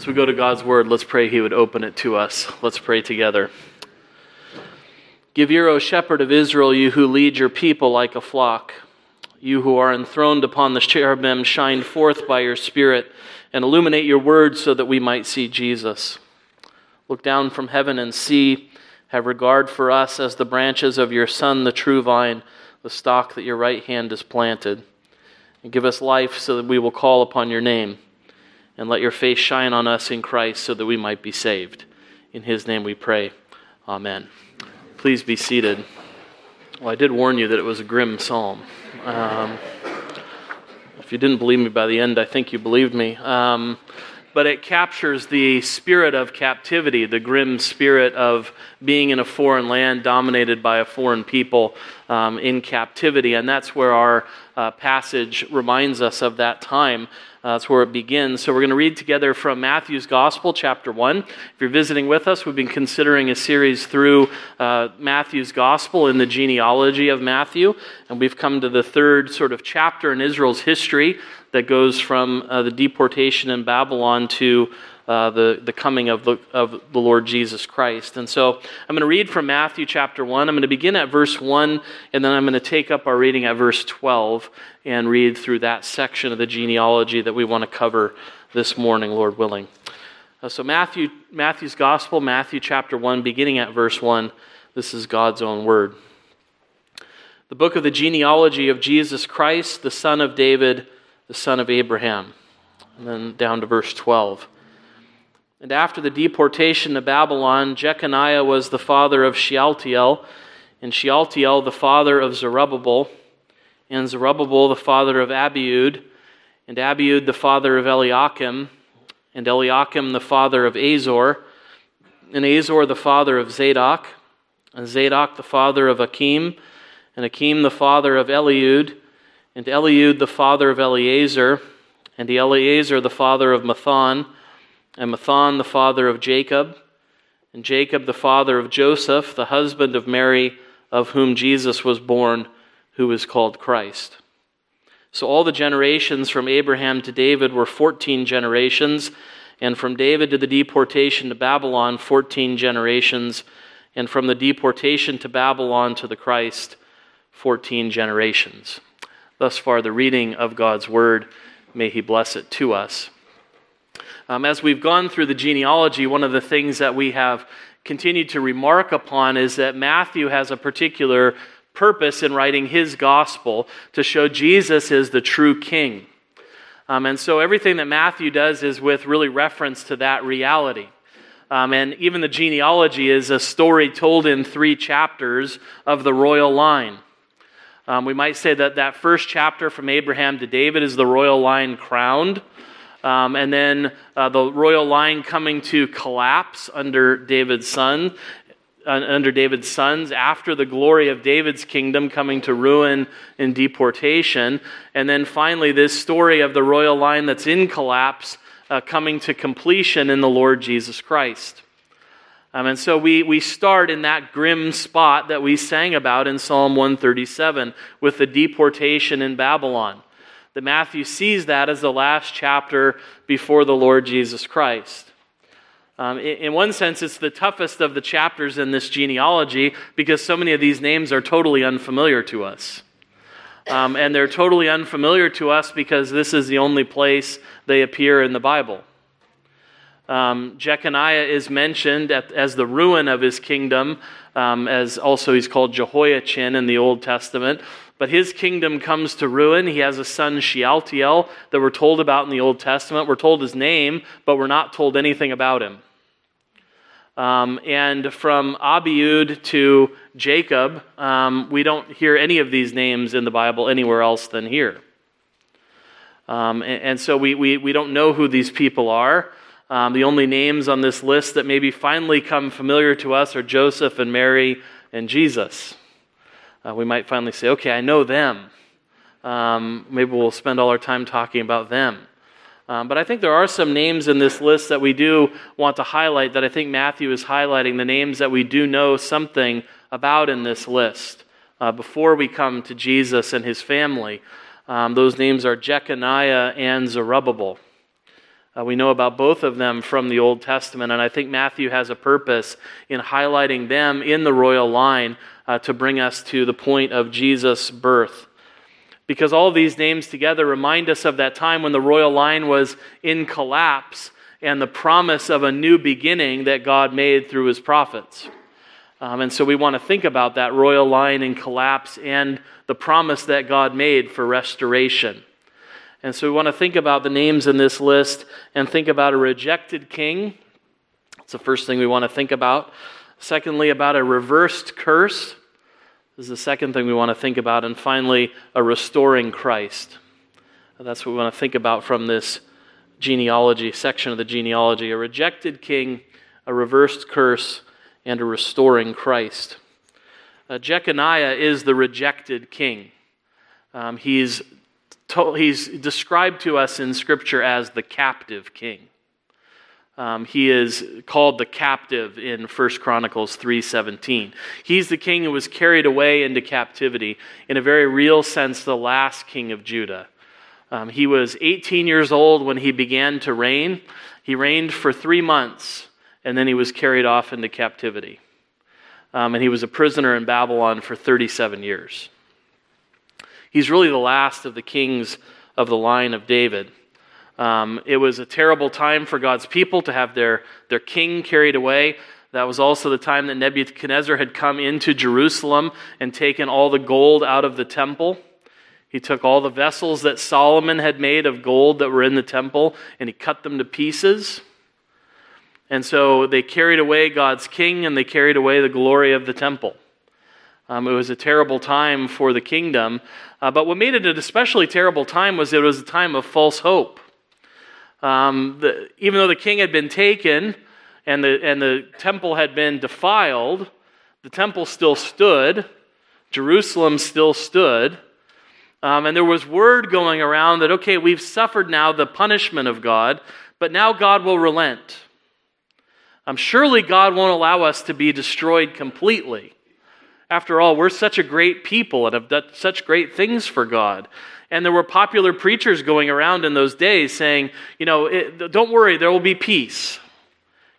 As we go to God's word, let's pray he would open it to us. Let's pray together. Give ear, O shepherd of Israel, you who lead your people like a flock. You who are enthroned upon the cherubim, shine forth by your Spirit and illuminate your word so that we might see Jesus. Look down from heaven and see, have regard for us as the branches of your Son, the true vine, the stock that your right hand has planted. And give us life so that we will call upon your name. And let your face shine on us in Christ so that we might be saved. In his name we pray. Amen. Please be seated. Well, I did warn you that it was a grim psalm. If you didn't believe me by the end, I think you believed me. But it captures the spirit of captivity, the grim spirit of being in a foreign land dominated by a foreign people in captivity. And that's where our passage reminds us of that time. That's where it begins. So we're going to read together from Matthew's Gospel, chapter 1. If you're visiting with us, we've been considering a series through Matthew's Gospel in the genealogy of Matthew. And we've come to the third sort of chapter in Israel's history that goes from the deportation in Babylon to the coming of the Lord Jesus Christ. And so I'm going to read from Matthew chapter 1. I'm going to begin at verse 1, and then I'm going to take up our reading at verse 12 and read through that section of the genealogy that we want to cover this morning, Lord willing. So Matthew's Gospel, Matthew chapter 1, beginning at verse 1. This is God's own word. The book of the genealogy of Jesus Christ, the son of David, the son of Abraham. And then down to verse 12. And after the deportation to Babylon, Jeconiah was the father of Shealtiel, and Shealtiel the father of Zerubbabel, and Zerubbabel the father of Abiud, and Abiud the father of Eliakim, and Eliakim the father of Azor, and Azor the father of Zadok, and Zadok the father of Akim, and Akim the father of Eliud, and Eliud the father of Eleazar, and Eleazar the father of Matthan, and Matthan the father of Jacob, and Jacob the father of Joseph, the husband of Mary, of whom Jesus was born, who is called Christ. So all the generations from Abraham to David were 14 generations, and from David to the deportation to Babylon, 14 generations, and from the deportation to Babylon to the Christ, 14 generations. Thus far, the reading of God's word. May he bless it to us. As we've gone through the genealogy, one of the things that we have continued to remark upon is that Matthew has a particular purpose in writing his gospel to show Jesus is the true king. And so everything that Matthew does is with really reference to that reality. And even the genealogy is a story told in 3 chapters of the royal line. We might say that first chapter from Abraham to David is the royal line crowned. And then the royal line coming to collapse under David's son, under David's sons, after the glory of David's kingdom coming to ruin and deportation. And then finally, this story of the royal line that's in collapse coming to completion in the Lord Jesus Christ. And so we start in that grim spot that we sang about in Psalm 137 with the deportation in Babylon. That Matthew sees that as the last chapter before the Lord Jesus Christ. In one sense, it's the toughest of the chapters in this genealogy because so many of these names are totally unfamiliar to us. And they're totally unfamiliar to us because this is the only place they appear in the Bible. Jeconiah is mentioned as the ruin of his kingdom, as also he's called Jehoiachin in the Old Testament. But his kingdom comes to ruin. He has a son, Shealtiel, that we're told about in the Old Testament. We're told his name, but we're not told anything about him. And from Abiud to Jacob, we don't hear any of these names in the Bible anywhere else than here. And so we don't know who these people are. The only names on this list that maybe finally come familiar to us are Joseph and Mary and Jesus. We might finally say, okay, I know them. Maybe we'll spend all our time talking about them. But I think there are some names in this list that we do want to highlight, that I think Matthew is highlighting, the names that we do know something about in this list before we come to Jesus and his family. Those names are Jeconiah and Zerubbabel. We know about both of them from the Old Testament, and I think Matthew has a purpose in highlighting them in the royal line to bring us to the point of Jesus' birth. Because all these names together remind us of that time when the royal line was in collapse and the promise of a new beginning that God made through his prophets. And so we want to think about that royal line in collapse and the promise that God made for restoration. And so we want to think about the names in this list and think about a rejected king. That's the first thing we want to think about. Secondly, about a reversed curse. This is the second thing we want to think about. And finally, a restoring Christ. That's what we want to think about from this genealogy, section of the genealogy. A rejected king, a reversed curse, and a restoring Christ. Jeconiah is the rejected king. He's described to us in Scripture as the captive king. He is called the captive in 1 Chronicles 3:17. He's the king who was carried away into captivity, in a very real sense, the last king of Judah. He was 18 years old when he began to reign. He reigned for 3 months, and then he was carried off into captivity. And he was a prisoner in Babylon for 37 years. He's really the last of the kings of the line of David. It was a terrible time for God's people to have their king carried away. That was also the time that Nebuchadnezzar had come into Jerusalem and taken all the gold out of the temple. He took all the vessels that Solomon had made of gold that were in the temple, and he cut them to pieces. And so they carried away God's king, and they carried away the glory of the temple. It was a terrible time for the kingdom. But what made it an especially terrible time was it was a time of false hope. Even though the king had been taken and the temple had been defiled, the temple still stood. Jerusalem still stood. And there was word going around that, okay, we've suffered now the punishment of God, but now God will relent. Surely God won't allow us to be destroyed completely. After all, we're such a great people and have done such great things for God. And there were popular preachers going around in those days saying, don't worry, there will be peace.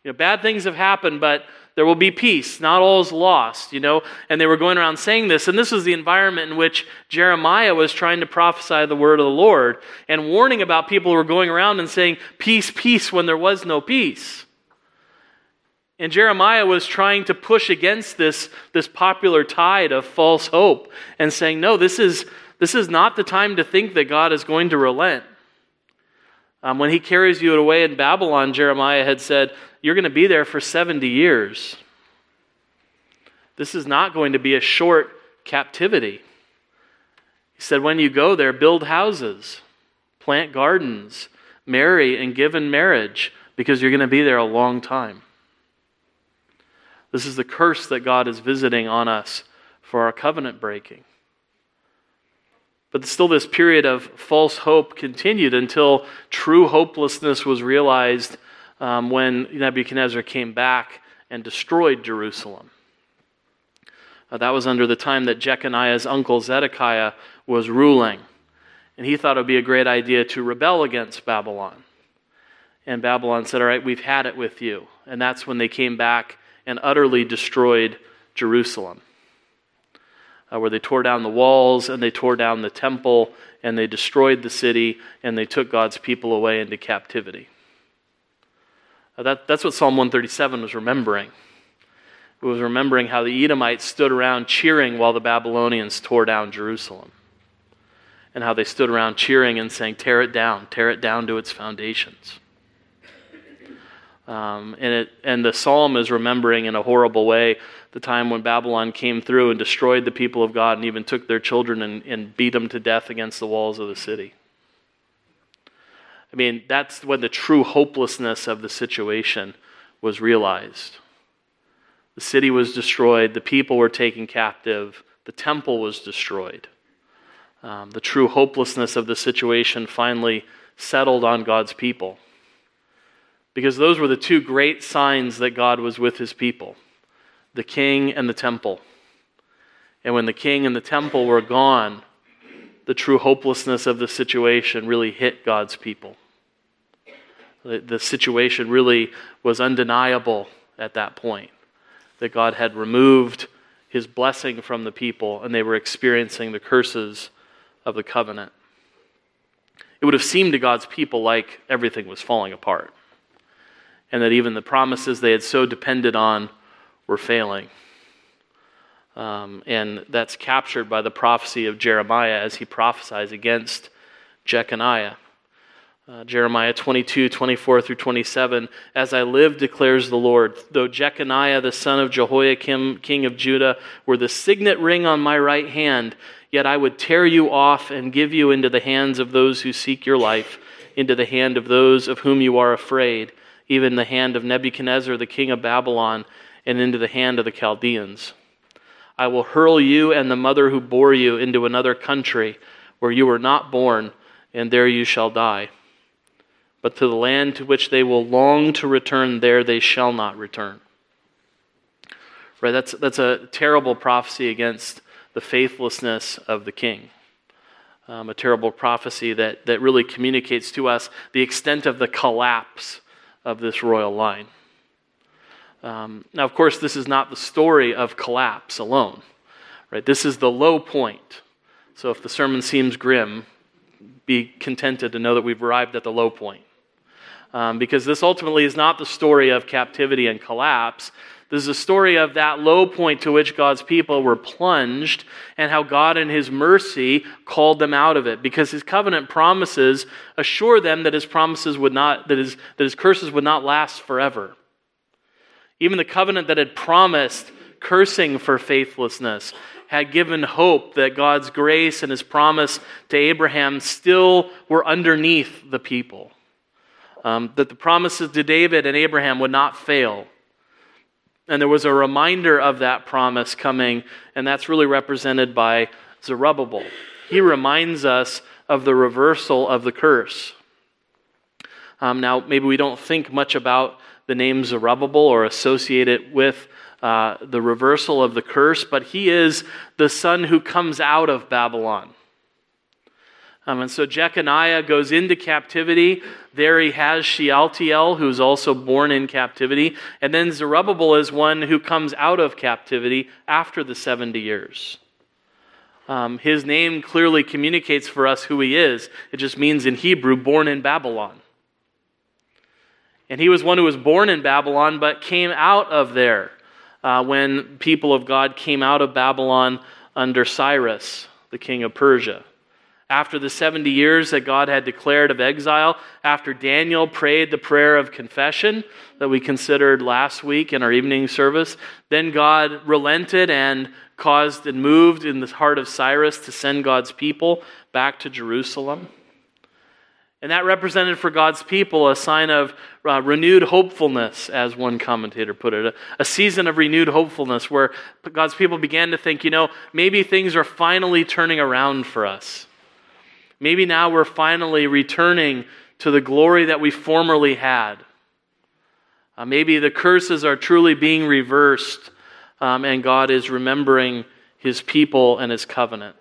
Bad things have happened, but there will be peace. Not all is lost, And they were going around saying this. And this was the environment in which Jeremiah was trying to prophesy the word of the Lord and warning about people who were going around and saying, peace, peace, when there was no peace. And Jeremiah was trying to push against this popular tide of false hope and saying, no, this is not the time to think that God is going to relent. When he carries you away in Babylon, Jeremiah had said, you're going to be there for 70 years. This is not going to be a short captivity. He said, when you go there, build houses, plant gardens, marry and give in marriage, because you're going to be there a long time. This is the curse that God is visiting on us for our covenant breaking. But still this period of false hope continued until true hopelessness was realized when Nebuchadnezzar came back and destroyed Jerusalem. That was under the time that Jeconiah's uncle Zedekiah was ruling. And he thought it would be a great idea to rebel against Babylon. And Babylon said, all right, we've had it with you. And that's when they came back and utterly destroyed Jerusalem, where they tore down the walls and they tore down the temple and they destroyed the city and they took God's people away into captivity. That's what Psalm 137 was remembering. It was remembering how the Edomites stood around cheering while the Babylonians tore down Jerusalem, and how they stood around cheering and saying, tear it down to its foundations. And the psalm is remembering in a horrible way the time when Babylon came through and destroyed the people of God and even took their children and beat them to death against the walls of the city. That's when the true hopelessness of the situation was realized. The city was destroyed. The people were taken captive. The temple was destroyed. The true hopelessness of the situation finally settled on God's people. Because those were the two great signs that God was with his people, the king and the temple. And when the king and the temple were gone, the true hopelessness of the situation really hit God's people. The situation really was undeniable at that point, that God had removed his blessing from the people and they were experiencing the curses of the covenant. It would have seemed to God's people like everything was falling apart and that even the promises they had so depended on were failing. And that's captured by the prophecy of Jeremiah as he prophesies against Jeconiah. Jeremiah 22:24-27, "As I live, declares the Lord, though Jeconiah the son of Jehoiakim, king of Judah, were the signet ring on my right hand, yet I would tear you off and give you into the hands of those who seek your life, into the hand of those of whom you are afraid, even the hand of Nebuchadnezzar, the king of Babylon, and into the hand of the Chaldeans. I will hurl you and the mother who bore you into another country where you were not born, and there you shall die. But to the land to which they will long to return, there they shall not return." Right? That's a terrible prophecy against the faithlessness of the king. A terrible prophecy that really communicates to us the extent of the collapse of this royal line. Now, of course, this is not the story of collapse alone. Right? This is the low point. So if the sermon seems grim, be contented to know that we've arrived at the low point. Because this ultimately is not the story of captivity and collapse. This is a story of that low point to which God's people were plunged and how God in his mercy called them out of it, because his covenant promises assure them that his promises would not, that his curses would not last forever. Even the covenant that had promised cursing for faithlessness had given hope that God's grace and his promise to Abraham still were underneath the people. That the promises to David and Abraham would not fail. And there was a reminder of that promise coming, and that's really represented by Zerubbabel. He reminds us of the reversal of the curse. Now, maybe we don't think much about the name Zerubbabel or associate it with the reversal of the curse, but he is the son who comes out of Babylon. And so Jeconiah goes into captivity. There he has Shealtiel, who's also born in captivity. And then Zerubbabel is one who comes out of captivity after the 70 years. His name clearly communicates for us who he is. It just means in Hebrew, born in Babylon. And he was one who was born in Babylon but came out of there when people of God came out of Babylon under Cyrus, the king of Persia. After the 70 years that God had declared of exile, after Daniel prayed the prayer of confession that we considered last week in our evening service, then God relented and caused and moved in the heart of Cyrus to send God's people back to Jerusalem. And that represented for God's people a sign of renewed hopefulness, as one commentator put it, a season of renewed hopefulness where God's people began to think, maybe things are finally turning around for us. Maybe now we're finally returning to the glory that we formerly had. Maybe the curses are truly being reversed, and God is remembering his people and his covenant.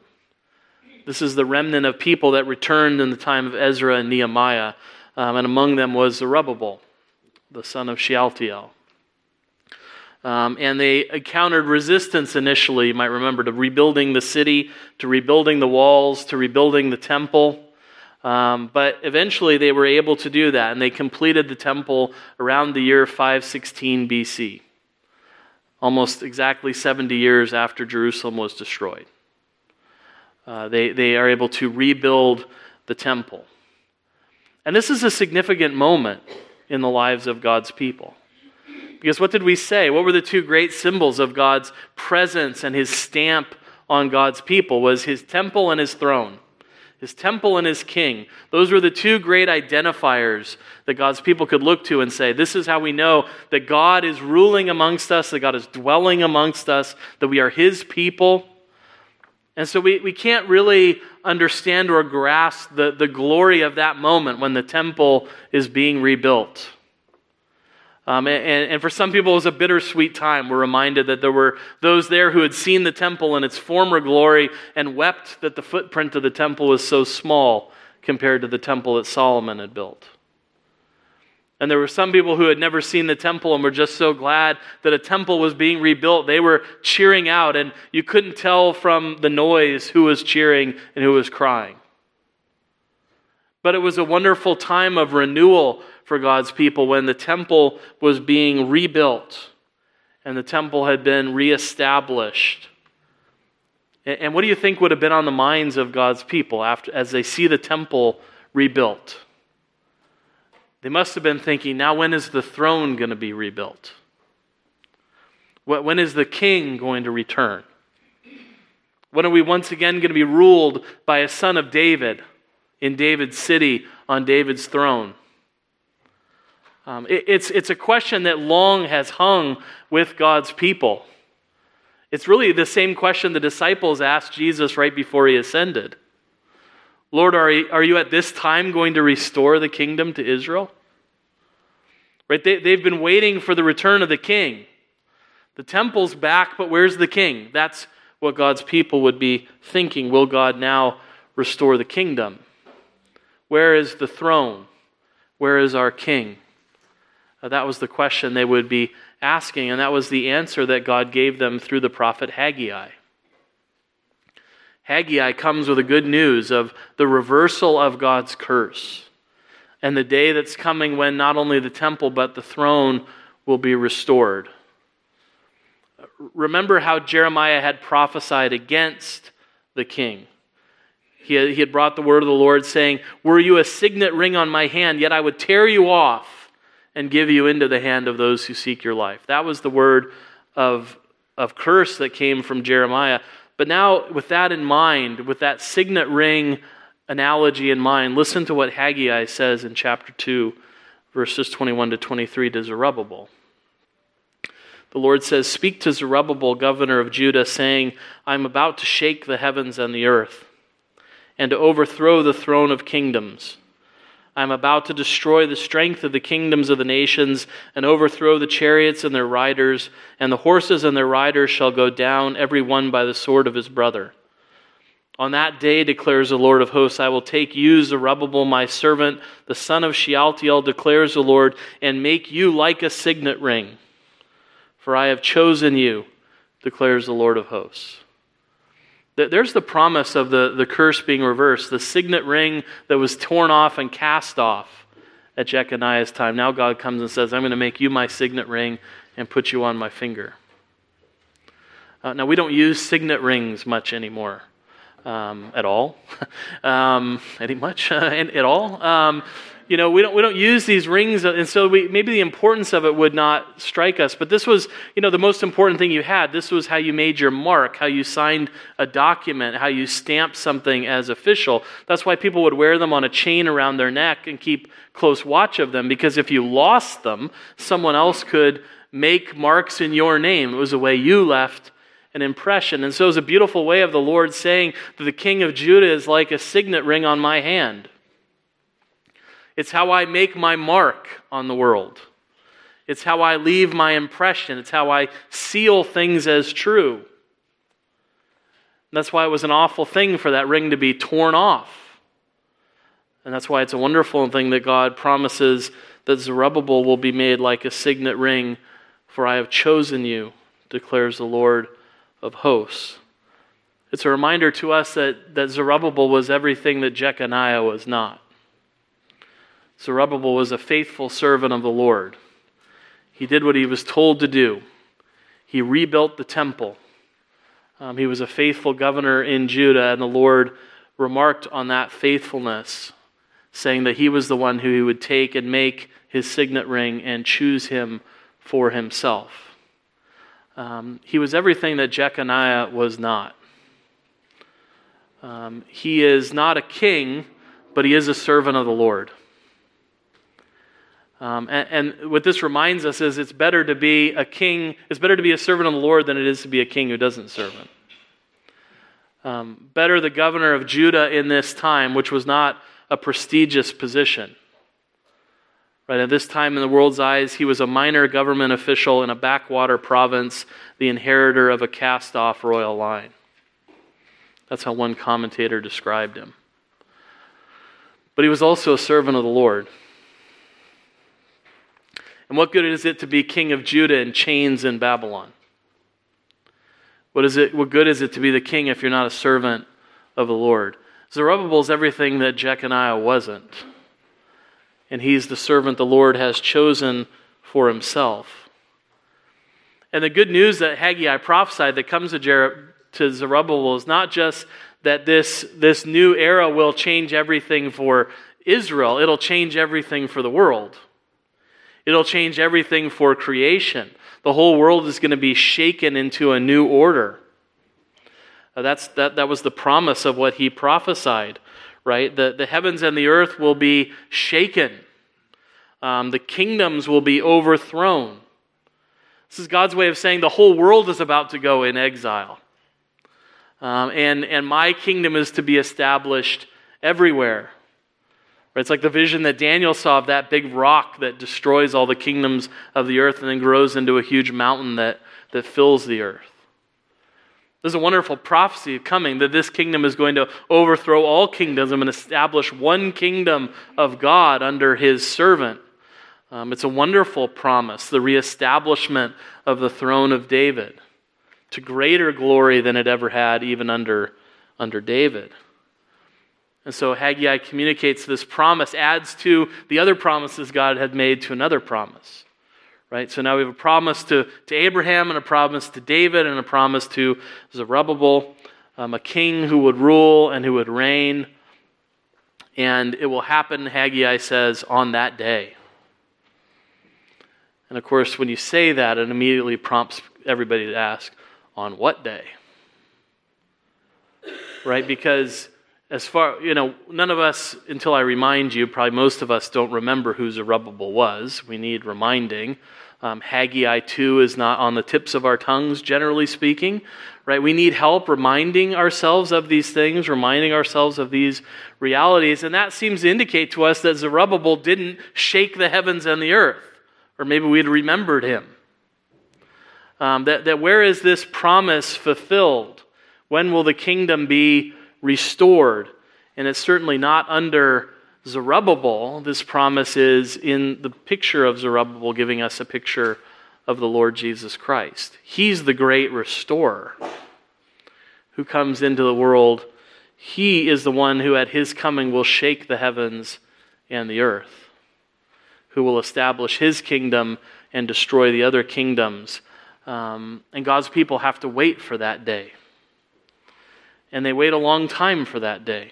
This is the remnant of people that returned in the time of Ezra and Nehemiah, and among them was Zerubbabel, the son of Shealtiel. And they encountered resistance initially, you might remember, to rebuilding the city, to rebuilding the walls, to rebuilding the temple. But eventually they were able to do that, and they completed the temple around the year 516 BC, almost exactly 70 years after Jerusalem was destroyed. They are able to rebuild the temple. And this is a significant moment in the lives of God's people. Because what did we say? What were the two great symbols of God's presence and his stamp on God's people? Was his temple and his throne. His temple and his king. Those were the two great identifiers that God's people could look to and say, this is how we know that God is ruling amongst us, that God is dwelling amongst us, that we are his people. And so we can't really understand or grasp the glory of that moment when the temple is being rebuilt. And for some people, it was a bittersweet time. We're reminded that there were those there who had seen the temple in its former glory and wept that the footprint of the temple was so small compared to the temple that Solomon had built. And there were some people who had never seen the temple and were just so glad that a temple was being rebuilt. They were cheering out, and you couldn't tell from the noise who was cheering and who was crying. But it was a wonderful time of renewal for God's people when the temple was being rebuilt and the temple had been reestablished. And what do you think would have been on the minds of God's people after, as they see the temple rebuilt? They must have been thinking, now when is the throne going to be rebuilt? When is the king going to return? When are we once again going to be ruled by a son of David in David's city on David's throne? It's a question that long has hung with God's people. It's really the same question the disciples asked Jesus right before he ascended. Lord, are you at this time going to restore the kingdom to Israel? Right? They've been waiting for the return of the king. The temple's back, but where's the king? That's what God's people would be thinking. Will God now restore the kingdom? Where is the throne? Where is our king? That was the question they would be asking, and that was the answer that God gave them through the prophet Haggai. Haggai comes with the good news of the reversal of God's curse and the day that's coming when not only the temple but the throne will be restored. Remember how Jeremiah had prophesied against the king. He had brought the word of the Lord saying, "Were you a signet ring on my hand, yet I would tear you off and give you into the hand of those who seek your life." That was the word of curse that came from Jeremiah. But now, with that in mind, with that signet ring analogy in mind, listen to what Haggai says in chapter 2, verses 21 to 23 to Zerubbabel. The Lord says, "Speak to Zerubbabel, governor of Judah, saying, I'm about to shake the heavens and the earth, and to overthrow the throne of kingdoms. I'm about to destroy the strength of the kingdoms of the nations and overthrow the chariots and their riders, and the horses and their riders shall go down, every one by the sword of his brother. On that day, declares the Lord of hosts, I will take you, Zerubbabel, my servant, the son of Shealtiel, declares the Lord, and make you like a signet ring. For I have chosen you, declares the Lord of hosts." There's the promise of the curse being reversed, the signet ring that was torn off and cast off at Jeconiah's time. Now God comes and says, I'm going to make you my signet ring and put you on my finger. Now we don't use signet rings much anymore, at all. At all. We don't use these rings, and so maybe the importance of it would not strike us. But this was, the most important thing you had. This was how you made your mark, how you signed a document, how you stamped something as official. That's why people would wear them on a chain around their neck and keep close watch of them, because if you lost them, someone else could make marks in your name. It was the way you left an impression. And so it was a beautiful way of the Lord saying that the king of Judah is like a signet ring on my hand. It's how I make my mark on the world. It's how I leave my impression. It's how I seal things as true. And that's why it was an awful thing for that ring to be torn off. And that's why it's a wonderful thing that God promises that Zerubbabel will be made like a signet ring, for I have chosen you, declares the Lord of hosts. It's a reminder to us that Zerubbabel was everything that Jeconiah was not. Zerubbabel was a faithful servant of the Lord. He did what he was told to do. He rebuilt the temple. He was a faithful governor in Judah, and the Lord remarked on that faithfulness, saying that he was the one who he would take and make his signet ring and choose him for himself. He was everything that Jeconiah was not. He is not a king, but he is a servant of the Lord. And what this reminds us is it's better to be a king, it's better to be a servant of the Lord than it is to be a king who doesn't serve him. Better the governor of Judah in this time, which was not a prestigious position. Right, at this time in the world's eyes, he was a minor government official in a backwater province, the inheritor of a cast-off royal line. That's how one commentator described him. But he was also a servant of the Lord. And what good is it to be king of Judah in chains in Babylon? What good is it to be the king if you're not a servant of the Lord? Zerubbabel is everything that Jeconiah wasn't. And he's the servant the Lord has chosen for himself. And the good news that Haggai prophesied that comes to Zerubbabel is not just that this new era will change everything for Israel. It'll change everything for the world. It'll change everything for creation. The whole world is going to be shaken into a new order. That was the promise of what he prophesied, right? The heavens and the earth will be shaken. The kingdoms will be overthrown. This is God's way of saying the whole world is about to go in exile. And my kingdom is to be established everywhere. Right? It's like the vision that Daniel saw of that big rock that destroys all the kingdoms of the earth and then grows into a huge mountain that fills the earth. There's a wonderful prophecy coming that this kingdom is going to overthrow all kingdoms and establish one kingdom of God under his servant. It's a wonderful promise, the reestablishment of the throne of David to greater glory than it ever had even under David. And so Haggai communicates this promise, adds to the other promises God had made to another promise. Right? So now we have a promise to Abraham and a promise to David and a promise to Zerubbabel, a king who would rule and who would reign. And it will happen, Haggai says, on that day. And of course, when you say that, it immediately prompts everybody to ask, on what day? Right? Because none of us, until I remind you, probably most of us don't remember who Zerubbabel was. We need reminding. Haggai 2 is not on the tips of our tongues, generally speaking. Right? We need help reminding ourselves of these things, reminding ourselves of these realities. And that seems to indicate to us that Zerubbabel didn't shake the heavens and the earth. Or maybe we'd remembered him. That where is this promise fulfilled? When will the kingdom be restored? And it's certainly not under Zerubbabel. This promise is in the picture of Zerubbabel, giving us a picture of the Lord Jesus Christ. He's the great restorer who comes into the world. He is the one who at his coming will shake the heavens and the earth, who will establish his kingdom and destroy the other kingdoms. And God's people have to wait for that day. And they wait a long time for that day.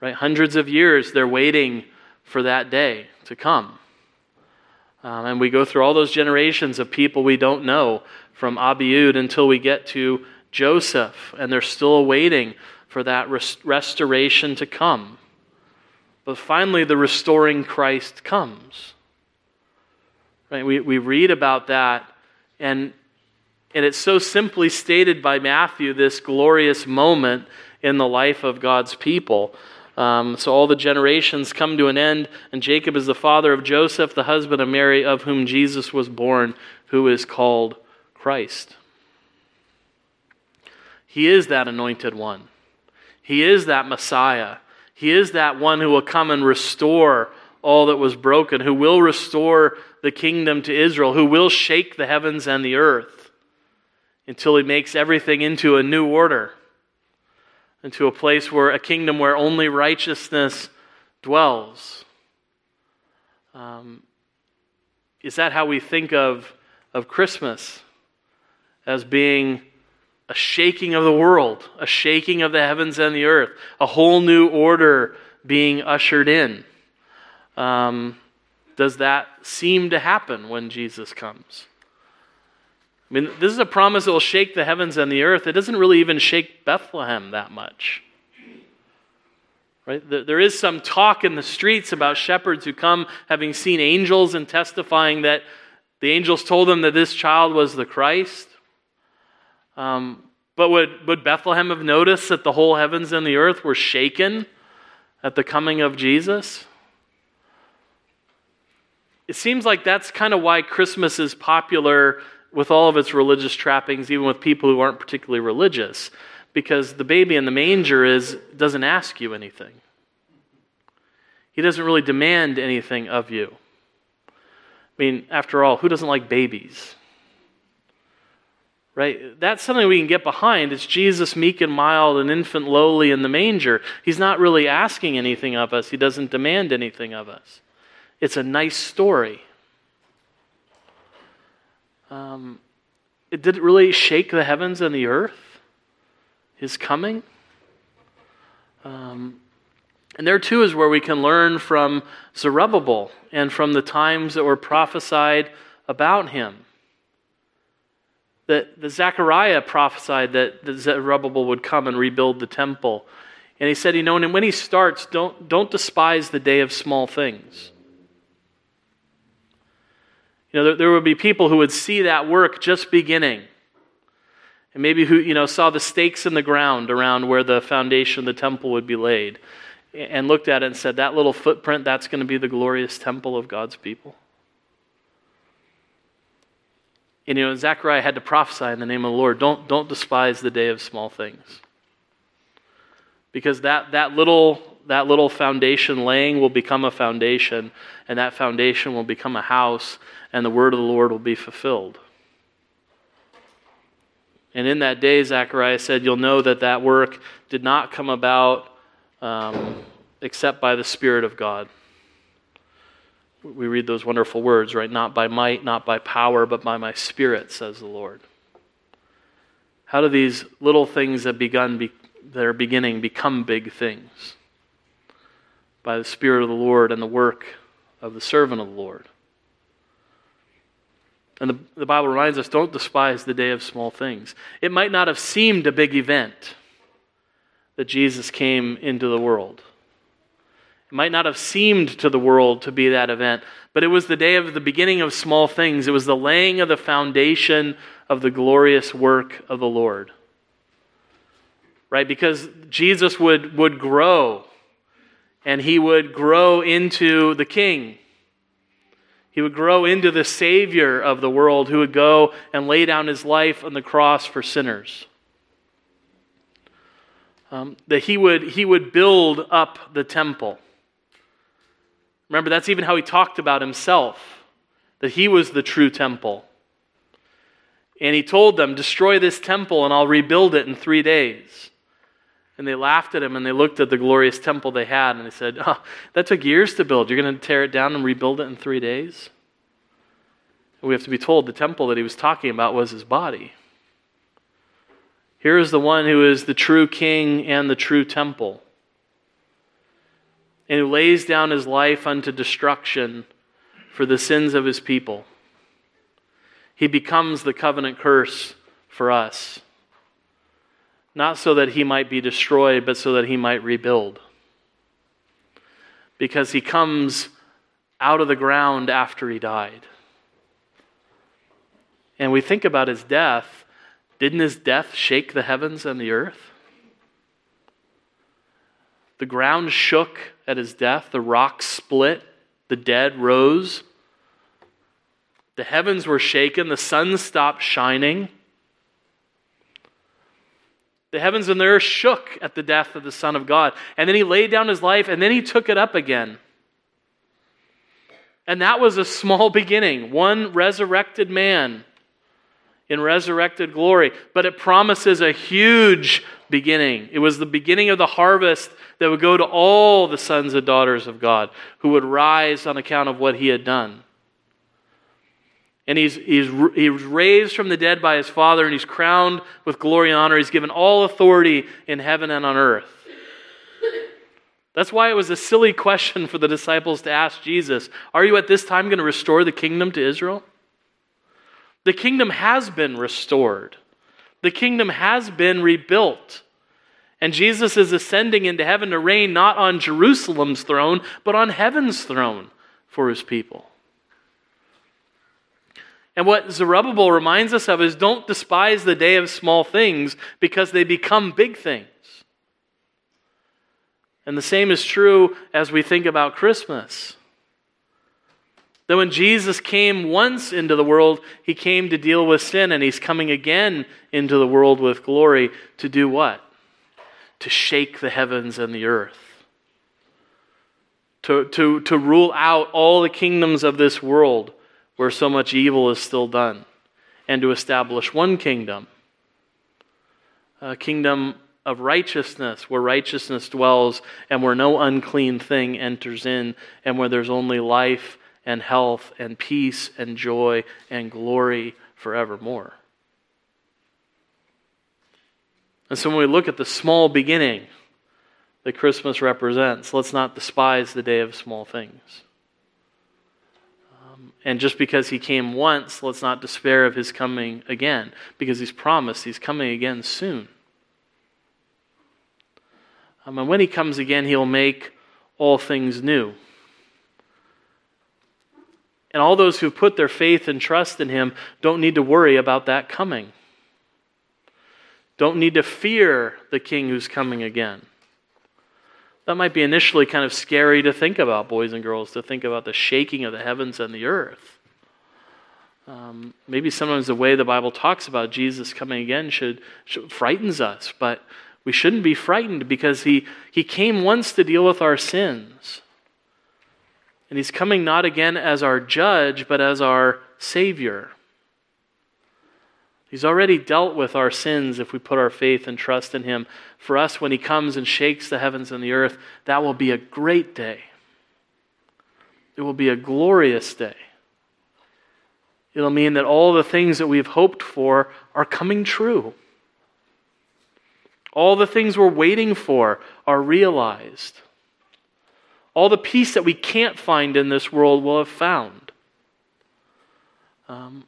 Right? Hundreds of years they're waiting for that day to come. And we go through all those generations of people we don't know from Abiud until we get to Joseph. And they're still waiting for that restoration to come. But finally the restoring Christ comes. Right? We read about that and it's so simply stated by Matthew, this glorious moment in the life of God's people. So all the generations come to an end, and Jacob is the father of Joseph, the husband of Mary, of whom Jesus was born, who is called Christ. He is that anointed one. He is that Messiah. He is that one who will come and restore all that was broken, who will restore the kingdom to Israel, who will shake the heavens and the earth, until he makes everything into a new order, into a place where a kingdom where only righteousness dwells. Is that how we think of Christmas? As being a shaking of the world, a shaking of the heavens and the earth, a whole new order being ushered in. Does that seem to happen when Jesus comes? I mean, this is a promise that will shake the heavens and the earth. It doesn't really even shake Bethlehem that much. Right? There is some talk in the streets about shepherds who come having seen angels and testifying that the angels told them that this child was the Christ. But would Bethlehem have noticed that the whole heavens and the earth were shaken at the coming of Jesus? It seems like that's kind of why Christmas is popular with all of its religious trappings, even with people who aren't particularly religious, because the baby in the manger doesn't ask you anything. He doesn't really demand anything of you. I mean, after all, who doesn't like babies? Right? That's something we can get behind. It's Jesus meek and mild, an infant lowly in the manger. He's not really asking anything of us. He doesn't demand anything of us. It's a nice story. It didn't really shake the heavens and the earth, his coming. And there too is where we can learn from Zerubbabel and from the times that were prophesied about him. That Zechariah prophesied that Zerubbabel would come and rebuild the temple. And he said, and when he starts, don't despise the day of small things. There would be people who would see that work just beginning. And maybe who, saw the stakes in the ground around where the foundation of the temple would be laid and looked at it and said, that little footprint, that's going to be the glorious temple of God's people. And Zechariah had to prophesy in the name of the Lord, don't despise the day of small things. Because that little foundation laying will become a foundation, and that foundation will become a house, and the word of the Lord will be fulfilled. And in that day, Zechariah said, you'll know that work did not come about except by the Spirit of God. We read those wonderful words, right? Not by might, not by power, but by my Spirit, says the Lord. How do these little things that are beginning become big things? By the Spirit of the Lord and the work of the servant of the Lord. And the Bible reminds us, don't despise the day of small things. It might not have seemed a big event that Jesus came into the world. It might not have seemed to the world to be that event, but it was the day of the beginning of small things. It was the laying of the foundation of the glorious work of the Lord. Right? Because Jesus would grow, and he would grow into the King. He would grow into the Savior of the world who would go and lay down his life on the cross for sinners. That he would build up the temple. Remember, that's even how he talked about himself, that he was the true temple. And he told them, destroy this temple and I'll rebuild it in 3 days. And they laughed at him and they looked at the glorious temple they had and they said, that took years to build. You're going to tear it down and rebuild it in 3 days? And we have to be told the temple that he was talking about was his body. Here is the one who is the true King and the true temple, and who lays down his life unto destruction for the sins of his people. He becomes the covenant curse for us. Not so that he might be destroyed, but so that he might rebuild. Because he comes out of the ground after he died. And we think about his death. Didn't his death shake the heavens and the earth? The ground shook at his death. The rocks split. The dead rose. The heavens were shaken. The sun stopped shining. The heavens and the earth shook at the death of the Son of God. And then he laid down his life, and then he took it up again. And that was a small beginning. One resurrected man in resurrected glory. But it promises a huge beginning. It was the beginning of the harvest that would go to all the sons and daughters of God who would rise on account of what he had done. And he's raised from the dead by his Father, and he's crowned with glory and honor. He's given all authority in heaven and on earth. That's why it was a silly question for the disciples to ask Jesus, are you at this time going to restore the kingdom to Israel? The kingdom has been restored. The kingdom has been rebuilt. And Jesus is ascending into heaven to reign not on Jerusalem's throne, but on heaven's throne for his people. And what Zerubbabel reminds us of is don't despise the day of small things because they become big things. And the same is true as we think about Christmas. That when Jesus came once into the world, he came to deal with sin, and he's coming again into the world with glory to do what? To shake the heavens and the earth. To rule out all the kingdoms of this world where so much evil is still done, and to establish one kingdom, a kingdom of righteousness, where righteousness dwells and where no unclean thing enters in, and where there's only life and health and peace and joy and glory forevermore. And so when we look at the small beginning that Christmas represents, let's not despise the day of small things. And just because he came once, let's not despair of his coming again, because he's promised he's coming again soon. And when he comes again, he'll make all things new. And all those who put their faith and trust in him don't need to worry about that coming. Don't need to fear the king who's coming again. That might be initially kind of scary to think about, boys and girls, to think about the shaking of the heavens and the earth. Maybe sometimes the way the Bible talks about Jesus coming again should frightens us, but we shouldn't be frightened, because he came once to deal with our sins. And he's coming not again as our judge, but as our Savior. He's already dealt with our sins if we put our faith and trust in him. For us, when he comes and shakes the heavens and the earth, that will be a great day. It will be a glorious day. It'll mean that all the things that we've hoped for are coming true. All the things we're waiting for are realized. All the peace that we can't find in this world will have found.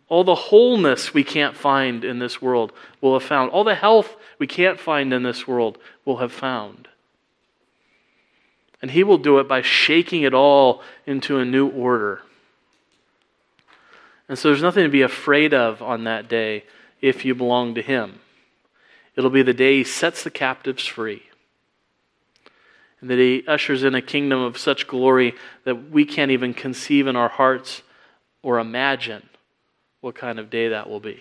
All the wholeness we can't find in this world will have found. All the health we can't find in this world will have found. And he will do it by shaking it all into a new order. And so there's nothing to be afraid of on that day if you belong to him. It'll be the day he sets the captives free, and that he ushers in a kingdom of such glory that we can't even conceive in our hearts or imagine what kind of day that will be.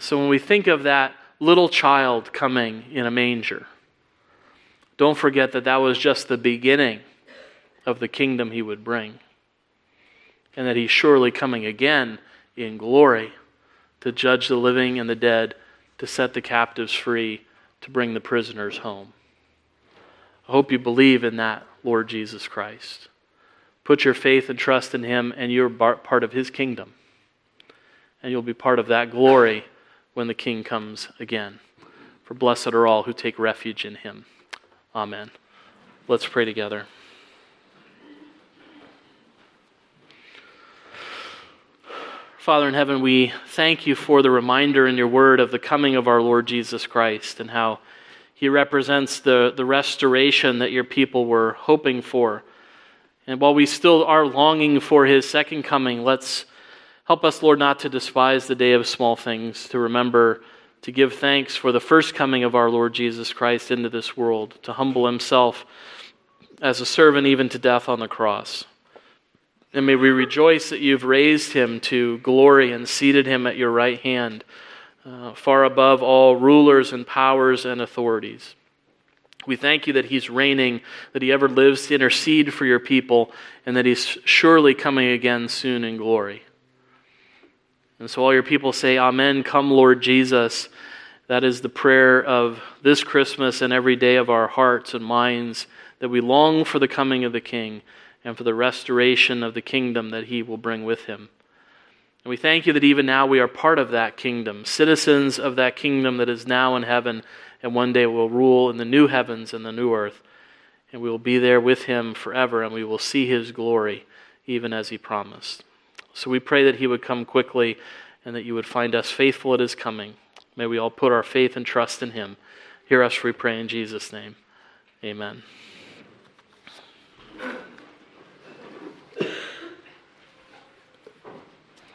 So when we think of that little child coming in a manger, don't forget that that was just the beginning of the kingdom he would bring, and that he's surely coming again in glory to judge the living and the dead, to set the captives free, to bring the prisoners home. I hope you believe in that, Lord Jesus Christ. Put your faith and trust in him, and you're part of his kingdom. And you'll be part of that glory when the king comes again. For blessed are all who take refuge in him. Amen. Let's pray together. Father in heaven, we thank you for the reminder in your word of the coming of our Lord Jesus Christ, and how he represents the restoration that your people were hoping for. And while we still are longing for his second coming, let's help us, Lord, not to despise the day of small things, to remember to give thanks for the first coming of our Lord Jesus Christ into this world, to humble himself as a servant even to death on the cross. And may we rejoice that you've raised him to glory and seated him at your right hand, far above all rulers and powers and authorities. We thank you that he's reigning, that he ever lives to intercede for your people, and that he's surely coming again soon in glory. And so all your people say, Amen, come Lord Jesus. That is the prayer of this Christmas and every day of our hearts and minds, that we long for the coming of the King and for the restoration of the kingdom that he will bring with him. And we thank you that even now we are part of that kingdom, citizens of that kingdom that is now in heaven, and one day we'll rule in the new heavens and the new earth, and we will be there with him forever, and we will see his glory, even as he promised. So we pray that he would come quickly, and that you would find us faithful at his coming. May we all put our faith and trust in him. Hear us, we pray in Jesus' name. Amen.